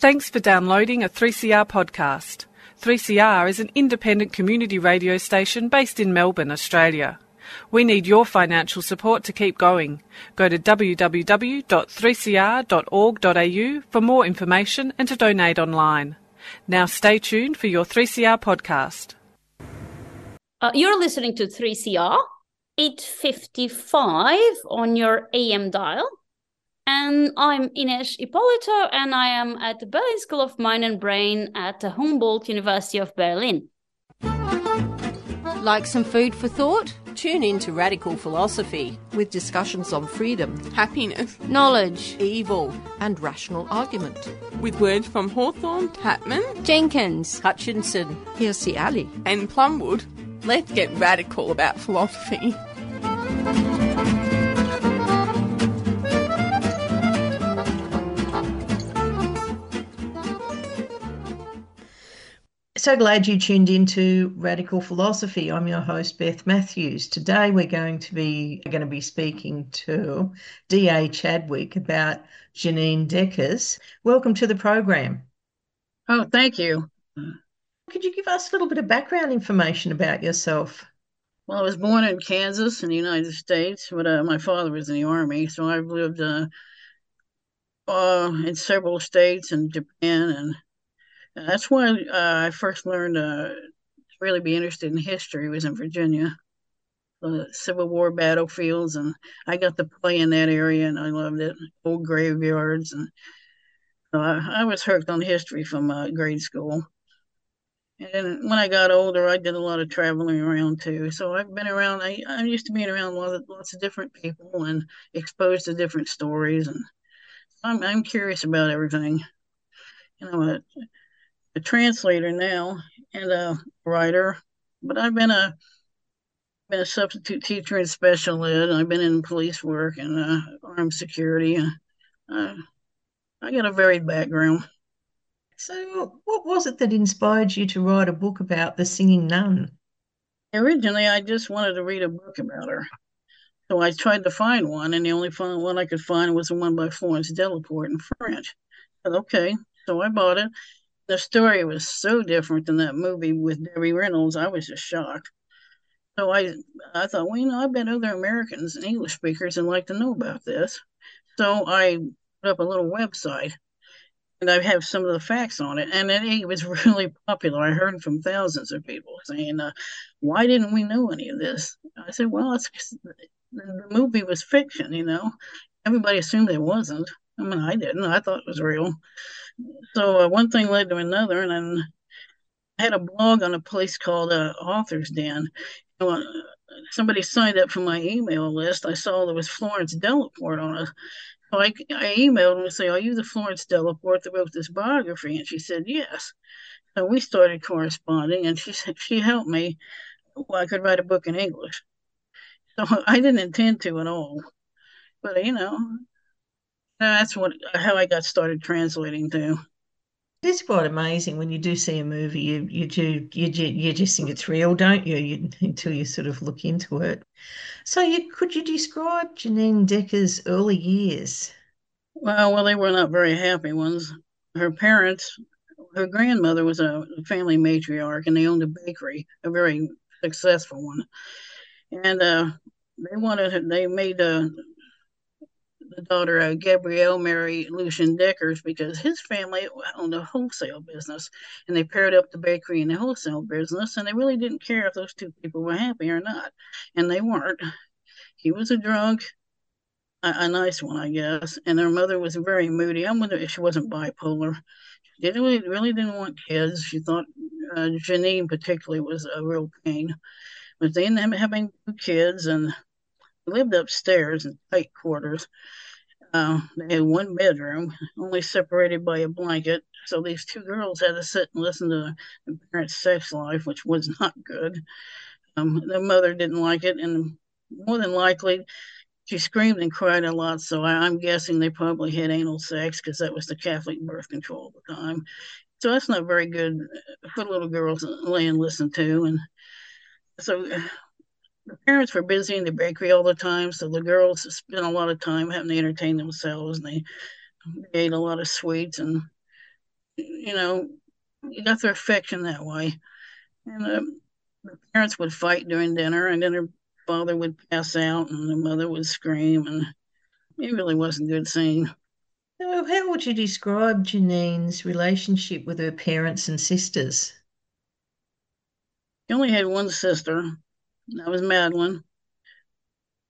Thanks for downloading a 3CR podcast. 3CR is an independent community radio station based in Melbourne, Australia. We need your financial support to keep going. Go to www.3cr.org.au for more information and to donate online. Now stay tuned for your 3CR podcast. You're listening to 3CR, 8:55 on your AM dial. And I'm Ines Ippolito, and I am at the Berlin School of Mind and Brain at the Humboldt University of Berlin. Like some food for thought? Tune in to Radical Philosophy with discussions on freedom, happiness, knowledge, evil, and rational argument. With words from Hawthorne, Patman, Jenkins, Hutchinson, Hirsi Ali, and Plumwood. Let's get radical about philosophy. So glad you tuned into Radical Philosophy. I'm your host, Beth Matthews. Today we're going to be speaking to D.A. Chadwick about Jeannine Deckers. Welcome to the program. Oh, thank you. Could you give us a little bit of background information about yourself? Well, I was born in Kansas in the United States, but my father was in the Army, so I've lived in several states and Japan and. And that's when I first learned to really be interested in history was in Virginia, the Civil War battlefields, and I got to play in that area, and I loved it, old graveyards, and I was hooked on history from grade school. And then when I got older, I did a lot of traveling around too, so I've been around, I'm used to being around lots of different people and exposed to different stories, and I'm curious about everything. You know, a translator now and a writer, but I've been a substitute teacher in special ed, and I've been in police work and armed security. I got a varied background. So what was it that inspired you to write a book about the singing nun? Originally, I just wanted to read a book about her. So I tried to find one, and the only one I could find was the one by Florence Delaporte in French. I said, okay, so I bought it. The story was so different than that movie with Debbie Reynolds. I was just shocked. So I thought, well, I bet other Americans and English speakers would like to know about this. So I put up a little website, and I have some of the facts on it. And it was really popular. I heard from thousands of people saying, why didn't we know any of this? I said, well, the movie was fiction, Everybody assumed it wasn't. I mean, I didn't. I thought it was real. So one thing led to another, and then I had a blog on a place called Author's Den. When somebody signed up for my email list, I saw there was Florence Delaporte on it. So I emailed her and said, are you the Florence Delaporte that wrote this biography? And she said, yes. So we started corresponding, and she helped me. Well, I could write a book in English. So I didn't intend to at all. But, that's how I got started translating too. It's quite amazing when you do see a movie, you just think it's real, don't you? Until you sort of look into it. So could you describe Jeannine Deckers' early years? Well, they were not very happy ones. Her parents, her grandmother was a family matriarch, and they owned a bakery, a very successful one. And they made the daughter Gabrielle marry Lucian Deckers because his family owned a wholesale business, and they paired up the bakery and the wholesale business, and they really didn't care if those two people were happy or not, and they weren't. He was a drunk, a nice one, I guess, and their mother was very moody. I wonder if she wasn't bipolar. She really didn't want kids. She thought Jeannine particularly was a real pain, but they ended up having two kids, and lived upstairs in tight quarters. They had one bedroom, only separated by a blanket. So these two girls had to sit and listen to the parents' sex life, which was not good. Their mother didn't like it, and more than likely, she screamed and cried a lot. So I'm guessing they probably had anal sex because that was the Catholic birth control at the time. So that's not very good for little girls to lay and listen to. And so the parents were busy in the bakery all the time, so the girls spent a lot of time having to entertain themselves, and they ate a lot of sweets and you know, you got their affection that way. And the parents would fight during dinner, and then her father would pass out, and the mother would scream, and it really wasn't a good scene. So how would you describe Jeannine's relationship with her parents and sisters? She only had one sister, and that was Madeline.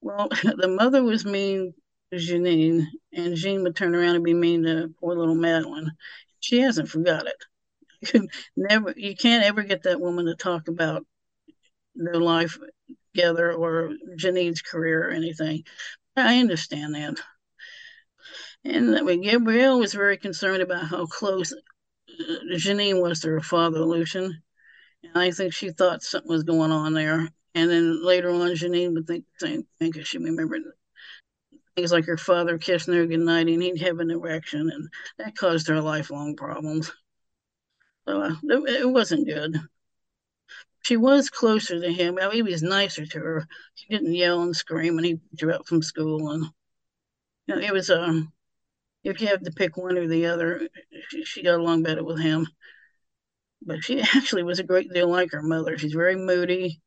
Well, the mother was mean to Jeannine, and Jean would turn around and be mean to poor little Madeline. She hasn't forgot it. You can't ever get that woman to talk about their life together or Jeannine's career or anything. I understand that. And Gabrielle was very concerned about how close Jeannine was to her father, Lucian. And I think she thought something was going on there. And then later on, Jeannine would think the same thing because she remembered things like her father kissing her goodnight and he'd have an erection, and that caused her lifelong problems. So it wasn't good. She was closer to him. I mean, he was nicer to her. He didn't yell and scream, and he picked her up from school. And you know, it was if you have to pick one or the other, she got along better with him. But she actually was a great deal like her mother. She's very moody,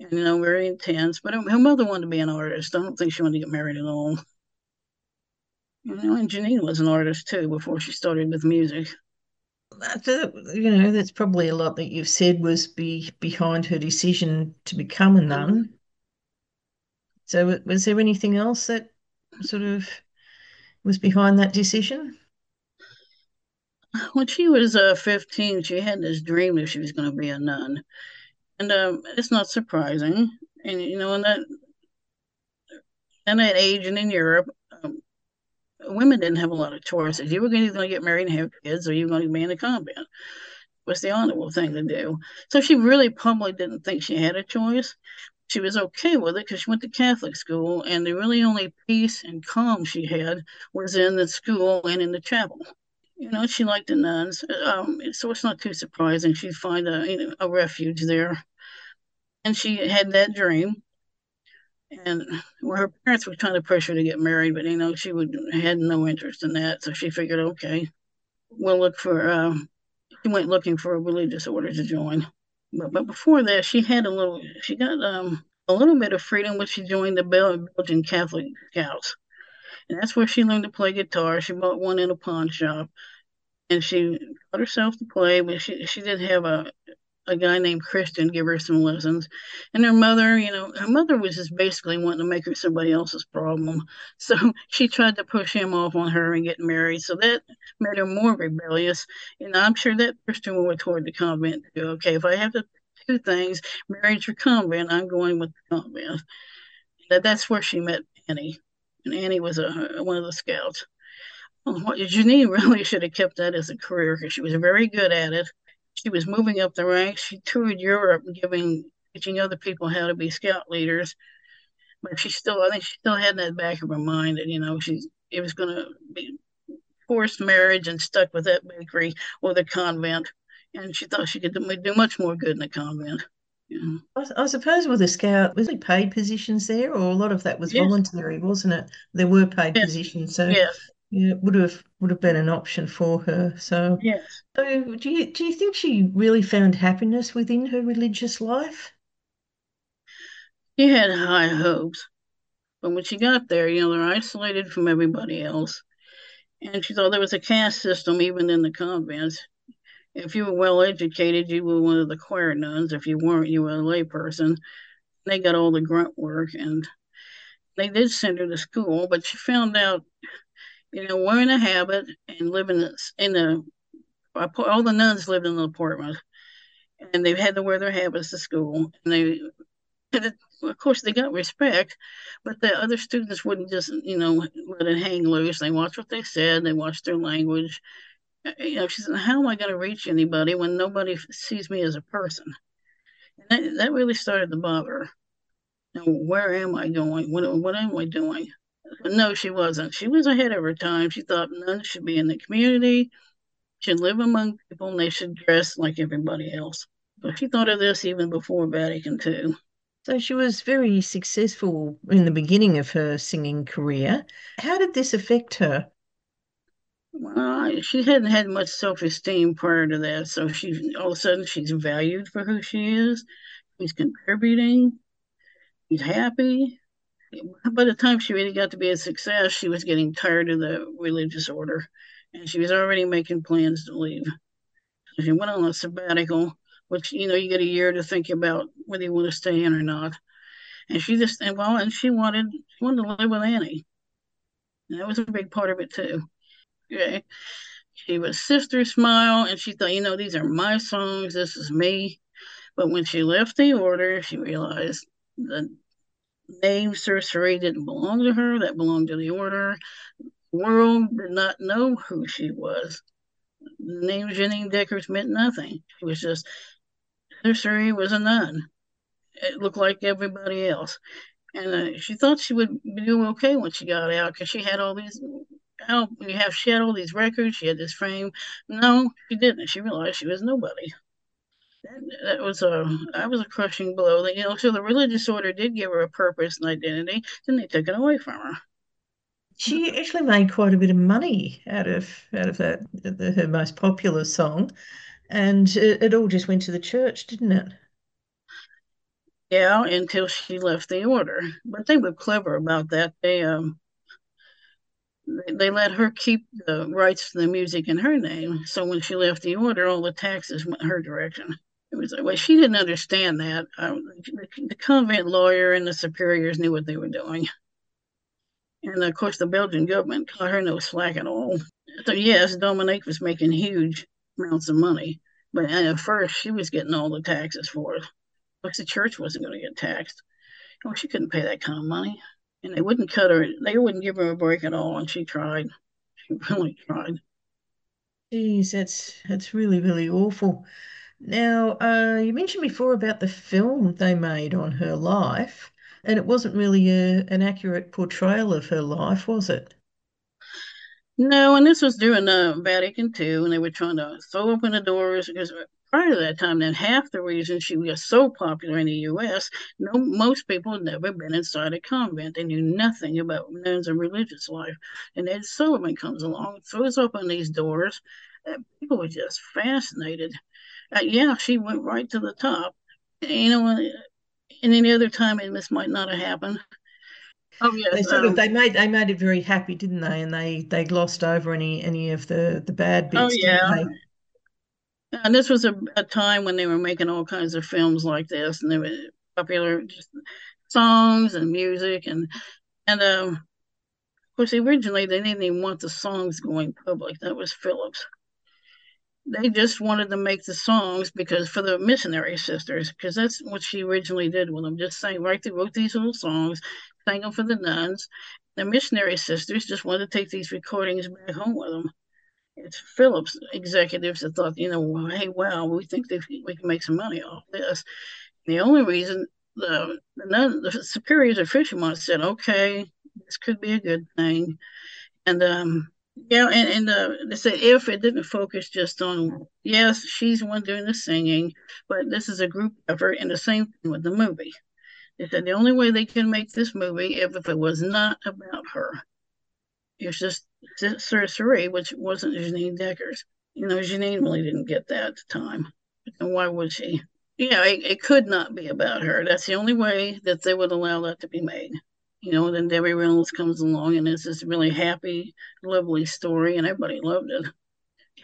and, you know, very intense. But her mother wanted to be an artist. I don't think she wanted to get married at all. You know, and Jeannine was an artist too before she started with music. You know, that's probably a lot that you've said was behind her decision to become a nun. So was there anything else that sort of was behind that decision? When she was 15, she had this dream that she was going to be a nun. And it's not surprising. And, you know, in that age and in Europe, women didn't have a lot of choices. You were either going to get married and have kids, or you were going to be in a convent. It was the honorable thing to do. So she really probably didn't think she had a choice. She was okay with it because she went to Catholic school, and the really only peace and calm she had was in the school and in the chapel. You know, she liked the nuns, so it's not too surprising she'd find a refuge there. And she had that dream. And well, her parents were trying to push her to get married, but, you know, she had no interest in that. So she figured, okay, she went looking for a religious order to join. But before that, she got a little bit of freedom when she joined the Belgian Catholic Scouts. And that's where she learned to play guitar. She bought one in a pawn shop, and she taught herself to play, but she did have a guy named Christian give her some lessons. And her mother, you know, her mother was just basically wanting to make her somebody else's problem. So she tried to push him off on her and get married. So that made her more rebellious. And I'm sure that pushed her more toward the convent too. Okay, if I have to do things, marriage or convent, I'm going with the convent. That's where she met Annie. And Annie was one of the scouts. Well, Jeannine really should have kept that as a career because she was very good at it. She was moving up the ranks. She toured Europe teaching other people how to be scout leaders. But I think she still had in that back of her mind that, you know, it was going to be forced marriage and stuck with that bakery or the convent. And she thought she could do much more good in the convent. Yeah. I suppose with the scout, was it paid positions there, or a lot of that was voluntary, wasn't it? There were paid positions. So. Yes. Yeah, it would have been an option for her. So, yes. So do you think she really found happiness within her religious life? She had high hopes, but when she got there, you know, they're isolated from everybody else, and she thought there was a caste system even in the convents. If you were well educated, you were one of the choir nuns. If you weren't, you were a lay person. They got all the grunt work, and they did send her to school, but she found out. You know, wearing a habit and living all the nuns lived in an apartment, and they had to wear their habits to school. And of course, they got respect, but the other students wouldn't just, you know, let it hang loose. They watched what they said. They watched their language. You know, she said, "How am I going to reach anybody when nobody sees me as a person?" And that really started to bother her. You know, where am I going? What am I doing? But no, she wasn't. She was ahead of her time. She thought nuns should be in the community, should live among people, and they should dress like everybody else. But she thought of this even before Vatican II. So she was very successful in the beginning of her singing career. How did this affect her? she hadn't had much self-esteem prior to that, so she all of a sudden she's valued for who she is. She's contributing. She's happy. By the time she really got to be a success, she was getting tired of the religious order, and she was already making plans to leave. So she went on a sabbatical, which, you know, you get a year to think about whether you want to stay in or not. And she just, and she wanted to live with Annie. And that was a big part of it too. Okay. She was Sister Smile, and she thought, you know, these are my songs, this is me. But when she left the order, she realized the name Soeur Sourire didn't belong to her, that belonged to the order. The world did not know who she was. The name Jeannine Deckers meant nothing. She was just, Soeur Sourire was a nun. It looked like everybody else. And she thought she would do okay when she got out, because she had all these, she had all these records, she had this fame. No, she didn't. She realized she was nobody. That was a crushing blow. You know, so the religious order did give her a purpose and identity, then they took it away from her. She actually made quite a bit of money out of that, her most popular song, and it all just went to the church, didn't it? Yeah, until she left the order. But they were clever about that. They let her keep the rights to the music in her name. So when she left the order, all the taxes went her direction. It was like, well, she didn't understand that. The convent lawyer and the superiors knew what they were doing. And, of course, the Belgian government caught her no slack at all. So, yes, Dominique was making huge amounts of money. But at first, she was getting all the taxes for it. Because the church wasn't going to get taxed. Well, she couldn't pay that kind of money. And they wouldn't cut her. They wouldn't give her a break at all. And she tried. She really tried. Geez, that's really, really awful. Now, you mentioned before about the film they made on her life. And it wasn't really an accurate portrayal of her life, was it? No, and this was during Vatican II, and they were trying to throw open the doors, because prior to that time, then half the reason she was so popular in the U.S., most people had never been inside a convent. They knew nothing about nuns and religious life. And Ed Sullivan comes along, throws open these doors, and people were just fascinated. Yeah, she went right to the top. You know, and any other time, and this might not have happened. Oh yes, they sort of they made it very happy, didn't they? And they glossed over any of the bad bits. Oh yeah. And this was a time when they were making all kinds of films like this, and they were popular just songs and music, and of course originally they didn't even want the songs going public. That was Philips. They just wanted to make the songs because for the missionary sisters, because that's what she originally did with them. Just sang right through, wrote these little songs, sang them for the nuns. The missionary sisters just wanted to take these recordings back home with them. It's Philips executives that thought, you know, well, hey, wow, we think we can make some money off this. And the only reason the superiors at Fichermont said, okay, this could be a good thing. And they said if it didn't focus just on, yes, she's the one doing the singing, but this is a group effort, and the same thing with the movie. They said the only way they can make this movie if it was not about her. It's just Soeur Sourire, which wasn't Jeannine Deckers. You know, Jeannine really didn't get that at the time. And why would she? Yeah, it could not be about her. That's the only way that they would allow that to be made. You know, then Debbie Reynolds comes along, and it's this really happy, lovely story, and everybody loved it.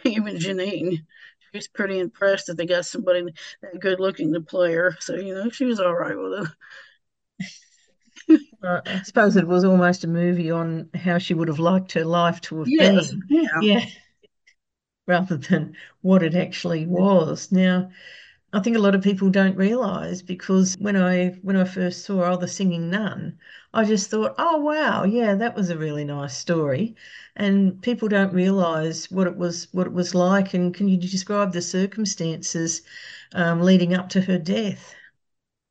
Even Jeannine, she was pretty impressed that they got somebody that good looking to play her. So, you know, she was all right with it. I suppose it was almost a movie on how she would have liked her life to have been. Yeah. Rather than what it actually was. Now, I think a lot of people don't realise, because when I first saw the singing nun, I just thought, oh, wow, yeah, that was a really nice story. And people don't realise what it was like. And can you describe the circumstances leading up to her death?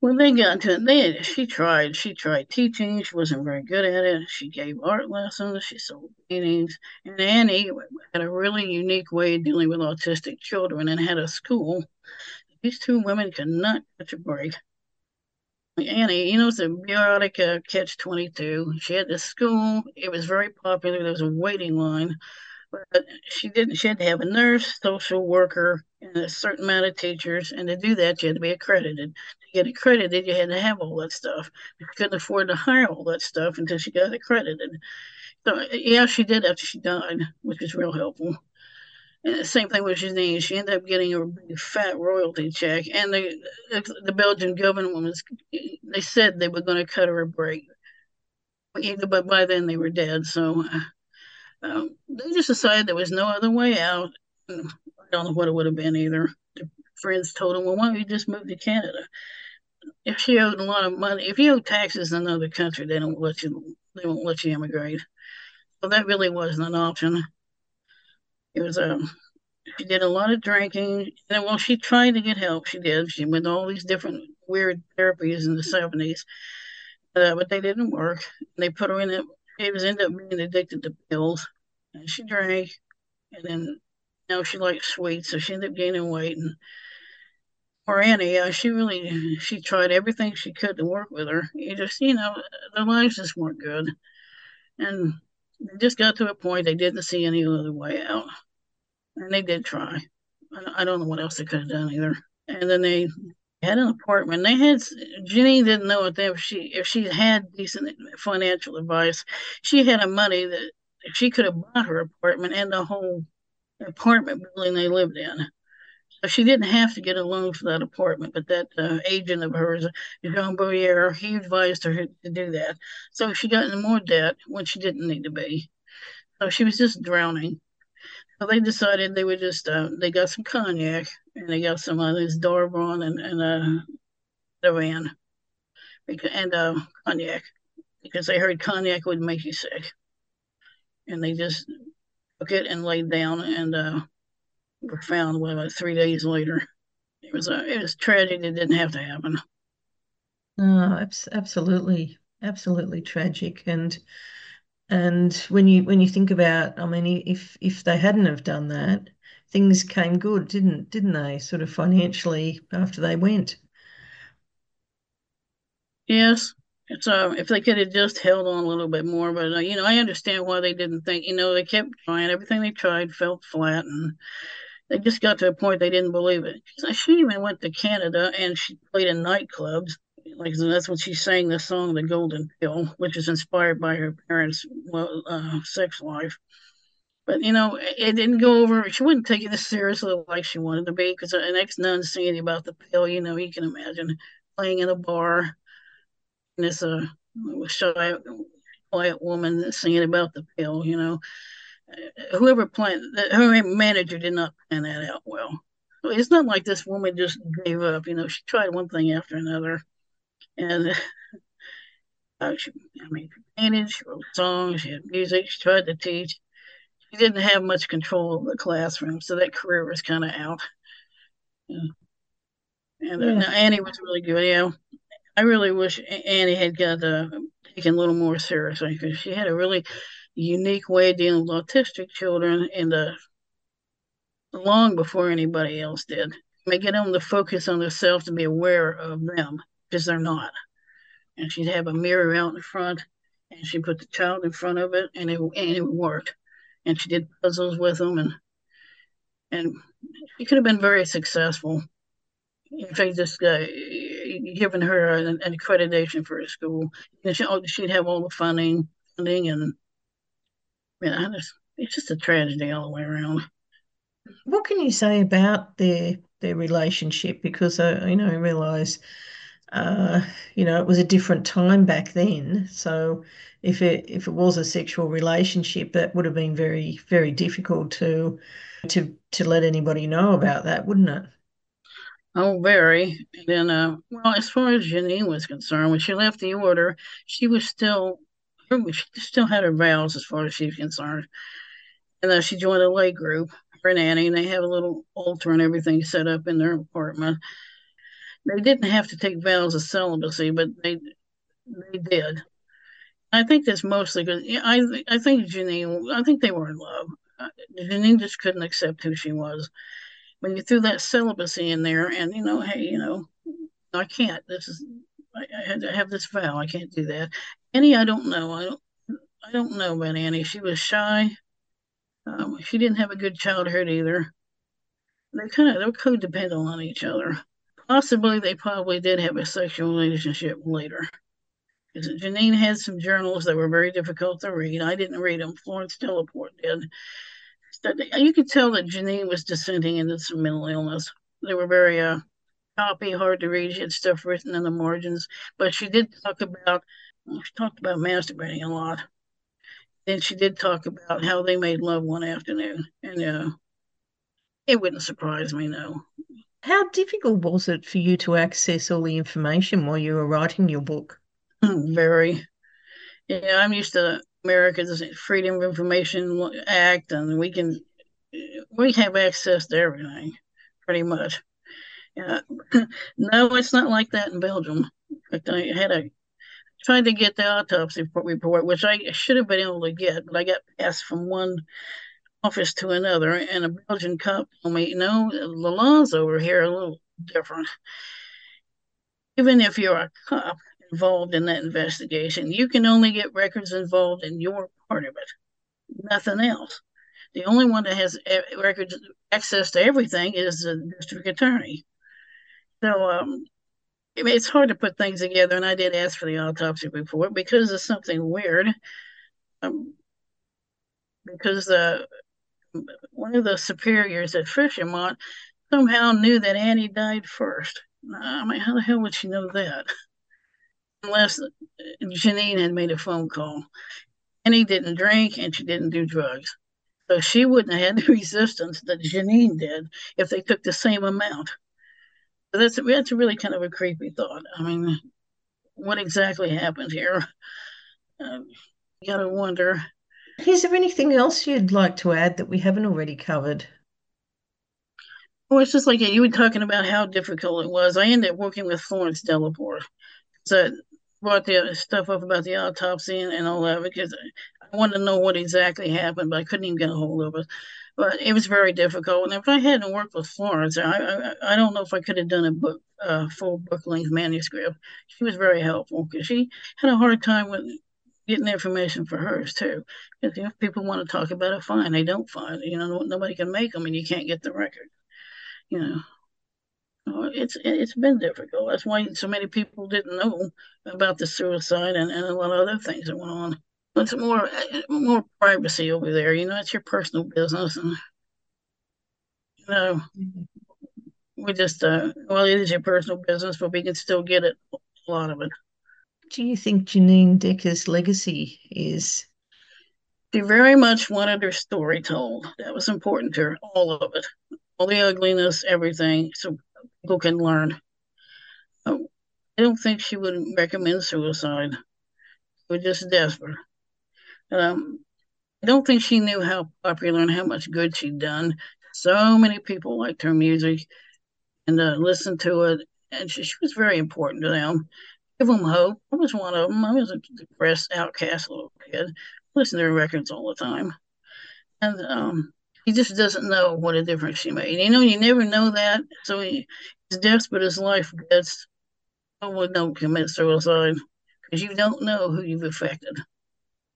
When they got to it, she tried teaching. She wasn't very good at it. She gave art lessons. She sold paintings. And Annie had a really unique way of dealing with autistic children and had a school. These two women could not catch a break. Annie, you know, it's a bureaucratic catch-22. She had this school. It was very popular. There was a waiting line. But she didn't. She had to have a nurse, social worker, and a certain amount of teachers. And to do that, you had to be accredited. To get accredited, you had to have all that stuff. She couldn't afford to hire all that stuff until she got accredited. So, yeah, she did after she died, which was real helpful. And the same thing with Jeannine. She ended up getting a big fat royalty check. And the Belgian government was, they said they were going to cut her a break. But by then they were dead. So they just decided there was no other way out. I don't know what it would have been either. The friends told them, well, why don't you just move to Canada? If she owed a lot of money, if you owe taxes in another country, they don't let you. They won't let you immigrate. So that really wasn't an option. It was she did a lot of drinking, and well, she tried to get help. She did. She went to all these different weird therapies in the 70s, but they didn't work. They put her in it. She was ended up being addicted to pills, and she drank, and then now she likes sweets, so she ended up gaining weight. And poor Annie, she tried everything she could to work with her. You just, their lives just weren't good, and they just got to a point they didn't see any other way out. And they did try. I don't know what else they could have done either. And then they had an apartment. They had Jeannine didn't know if she had decent financial advice, she had a money that she could have bought her apartment and the whole apartment building they lived in. So she didn't have to get a loan for that apartment. But that agent of hers, Jean Bourdieu, he advised her to do that. So she got in more debt when she didn't need to be. So she was just drowning. So they decided they would just, they got some cognac, and they got some of this Darvon and Duran, and cognac, because they heard cognac would make you sick. And they just took it and laid down, and were found, what, about 3 days later. It was tragic. It didn't have to happen. No, absolutely. Absolutely tragic. And when you think about, I mean, if they hadn't have done that, things came good, didn't they? Sort of financially after they went. Yes, it's if they could have just held on a little bit more, but I understand why they didn't think. They kept trying. Everything they tried fell flat, and they just got to a point they didn't believe it. She even went to Canada and she played in nightclubs. Like, that's when she sang the song "The Golden Pill," which is inspired by her parents' sex life. But it didn't go over. She wouldn't take it as seriously like she wanted to be, because an ex-nun singing about the pill, you can imagine playing in a bar, and it's a shy, quiet woman singing about the pill. Whoever planned that, her manager did not plan that out well. It's not like this woman just gave up. She tried one thing after another. And she painted, she wrote songs, she had music, she tried to teach. She didn't have much control of the classroom, so that career was kind of out. Yeah. And now Annie was really good. I really wish Annie had got taken a little more seriously, because she had a really unique way of dealing with autistic children, and long before anybody else did. They get them to focus on themselves, to be aware of them, because they're not. And she'd have a mirror out in front, and she put the child in front of it, and it worked. And she did puzzles with them, and she could have been very successful if they just given her an accreditation for a school. And she'd have all the funding, and it's just a tragedy all the way around. What can you say about their relationship? Because I realise. It was a different time back then. So if it was a sexual relationship, that would have been very, very difficult to let anybody know about that, wouldn't it? Oh, very. And then, as far as Jeannine was concerned, when she left the order, she still had her vows as far as she was concerned. And then she joined a lay group, her and Annie, and they have a little altar and everything set up in their apartment. They didn't have to take vows of celibacy, but they did. I think that's mostly because I think they were in love. Jeannine just couldn't accept who she was. When you threw that celibacy in there, and hey, I can't. I had to have this vow. I can't do that. Annie, I don't know. I don't know about Annie. She was shy. She didn't have a good childhood either. They were codependent on each other. Possibly, they probably did have a sexual relationship later. Jeannine had some journals that were very difficult to read. I didn't read them. Florence Delaporte did. So you could tell that Jeannine was descending into some mental illness. They were very choppy, hard to read. She had stuff written in the margins. But she did talk about, well, she talked about masturbating a lot. Then she did talk about how they made love one afternoon. And it wouldn't surprise me, no. How difficult was it for you to access all the information while you were writing your book? Very. Yeah, you know, I'm used to America's Freedom of Information Act, and we have access to everything, pretty much. Yeah. No, it's not like that in Belgium. In fact, I had tried to get the autopsy report, which I should have been able to get, but I got passed from one office to another, and a Belgian cop told me, no, the laws over here are a little different. Even if you're a cop involved in that investigation, you can only get records involved in your part of it, nothing else. The only one that has records access to everything is the district attorney. So it's hard to put things together, and I did ask for the autopsy report because of something weird. Because one of the superiors at Fichermont somehow knew that Annie died first. I mean, how the hell would she know that? Unless Jeannine had made a phone call. Annie didn't drink and she didn't do drugs. So she wouldn't have had the resistance that Jeannine did if they took the same amount. So that's really kind of a creepy thought. I mean, what exactly happened here? You got to wonder. Is there anything else you'd like to add that we haven't already covered? Well, it's just like you were talking about how difficult it was. I ended up working with Florence Delaporte. So I brought the stuff up about the autopsy and all that because I wanted to know what exactly happened, but I couldn't even get a hold of it. But it was very difficult. And if I hadn't worked with Florence, I don't know if I could have done a book, full book-length manuscript. She was very helpful because she had a hard time with getting information for hers too. Because if people want to talk about it, fine. They don't find it. You know, nobody can make them, and you can't get the record. You know, it's been difficult. That's why so many people didn't know about the suicide and a lot of other things that went on. It's more privacy over there. You know, it's your personal business, and you know, we just well, it is your personal business, but we can still get it a lot of it. Do you think Jeannine Deckers' legacy is? She very much wanted her story told. That was important to her, all of it. All the ugliness, everything, so people can learn. I don't think she would recommend suicide. She was just desperate. I don't think she knew how popular and how much good she'd done. So many people liked her music and listened to it, and she was very important to them. Give them hope. I was one of them. I was a depressed, outcast little kid. Listened to her records all the time. And he just doesn't know what a difference she made. You know, you never know that. So as desperate as life gets, someone don't commit suicide because you don't know who you've affected.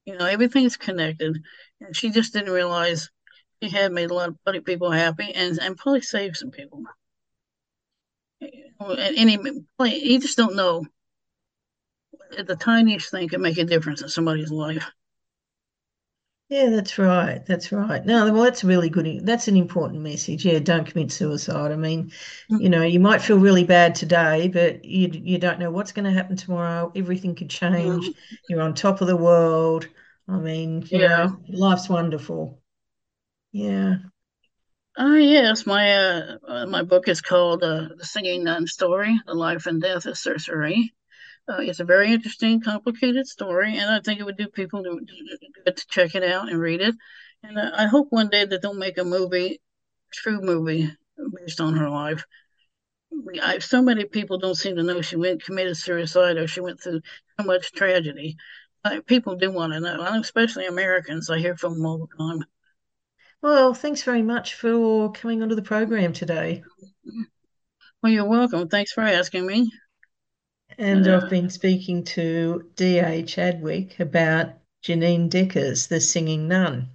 You know, everything's connected. And she just didn't realize she had made a lot of people happy and probably saved some people. You just don't know. The tiniest thing can make a difference in somebody's life. Yeah, that's right. That's right. No, well, that's really good. That's an important message. Yeah, don't commit suicide. I mean, you know, you might feel really bad today, but you don't know what's going to happen tomorrow. Everything could change. You're on top of the world. I mean, you know, life's wonderful. Yeah. Oh, yes. My my book is called The Singing Nun Story, The Life and Death of Soeur Sourire. It's a very interesting, complicated story, and I think it would do people to check it out and read it. And I hope one day that they'll make a true movie, based on her life. So many people don't seem to know she committed suicide or she went through so much tragedy. People do want to know, and especially Americans. I hear from them all the time. Well, thanks very much for coming onto the program today. Well, you're welcome. Thanks for asking me. And I've been speaking to D.A. Chadwick about Jeannine Deckers, the Singing Nun.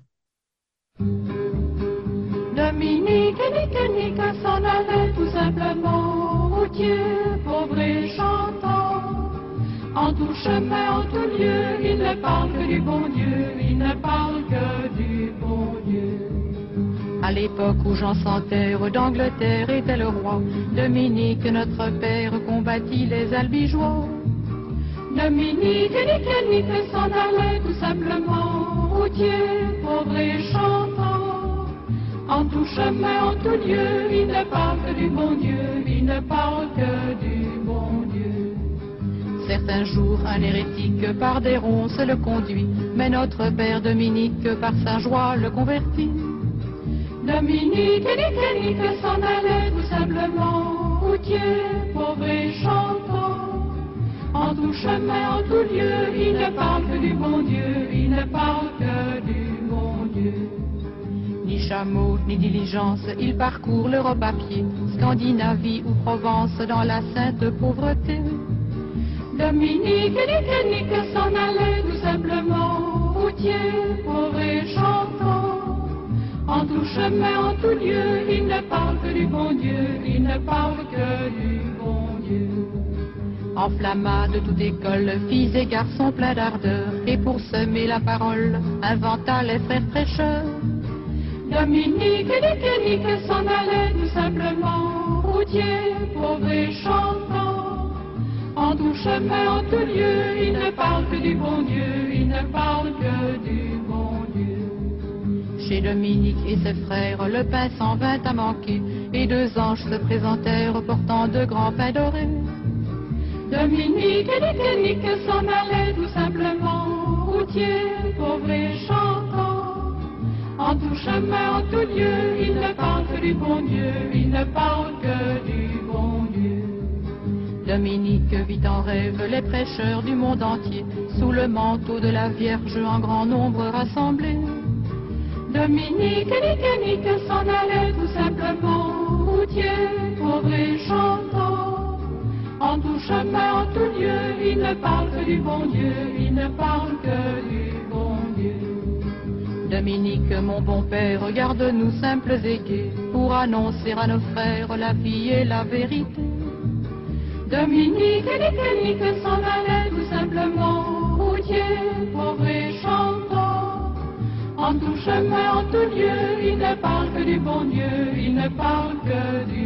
Dominique et Nicanique s'en allaient tout simplement aux dieux, pauvres et chantants. En tout chemin, en tout lieu, ils ne parlent que du bon Dieu, ils ne parlent que du bon Dieu. À l'époque où Jean sans terre d'Angleterre était le roi, Dominique, notre père, combattit les albigeois. Dominique et Nicanique s'en allaient tout simplement aux dieux, pauvres et chantants. En tout chemin, en tout lieu, il ne parle que du bon Dieu, il ne parle que du bon Dieu. Certains jours, un hérétique par des ronces le conduit, mais notre père Dominique par sa joie le convertit. Dominique et Nicanique s'en allaient tout simplement aux dieux, pauvres et chantants. En tout chemin, en tout lieu, il ne parle que du bon Dieu, il ne parle que du bon Dieu. Ni chameau, ni diligence, il parcourt l'Europe à pied, Scandinavie ou Provence, dans la sainte pauvreté. Dominique et Nicanique s'en allaient tout simplement aux dieux, pauvres et chantants. En tout chemin, en tout lieu, ils ne parlent que du bon Dieu, ils ne parlent que du bon Dieu. Enflamma de toute école, filles et garçons pleins d'ardeur, et pour semer la parole, inventa les frères prêcheurs. Dominique et Nicanique s'en allaient tout simplement aux dieux, pauvres et chantants. En tout chemin, en tout lieu, ils ne parlent que du bon Dieu, ils ne parlent que du bon Dieu. Chez Dominique et ses frères, le pain s'en vint à manquer, et deux anges se présentèrent portant de grands pains dorés. Dominique et Nicanique s'en allaient tout simplement aux dieux, pauvres et chantants. En tout chemin, en tout lieu, il ne parle que du bon Dieu, il ne parle que du bon Dieu. Dominique vit en rêve les prêcheurs du monde entier, sous le manteau de la Vierge en grand nombre rassemblés. Dominique et Nicanique s'en allaient tout simplement aux dieux, pauvres et chantants. En tout chemin, en tout lieu, il ne parle que du bon Dieu, il ne parle que du bon Dieu. Dominique, mon bon père, garde-nous simples et gais, pour annoncer à nos frères la vie et la vérité. Dominique et Nicanique s'en allaient tout simplement aux dieux, pauvres et chantants. En tout chemin, en tout lieu, ils ne parlent que du bon Dieu, ils ne parlent que du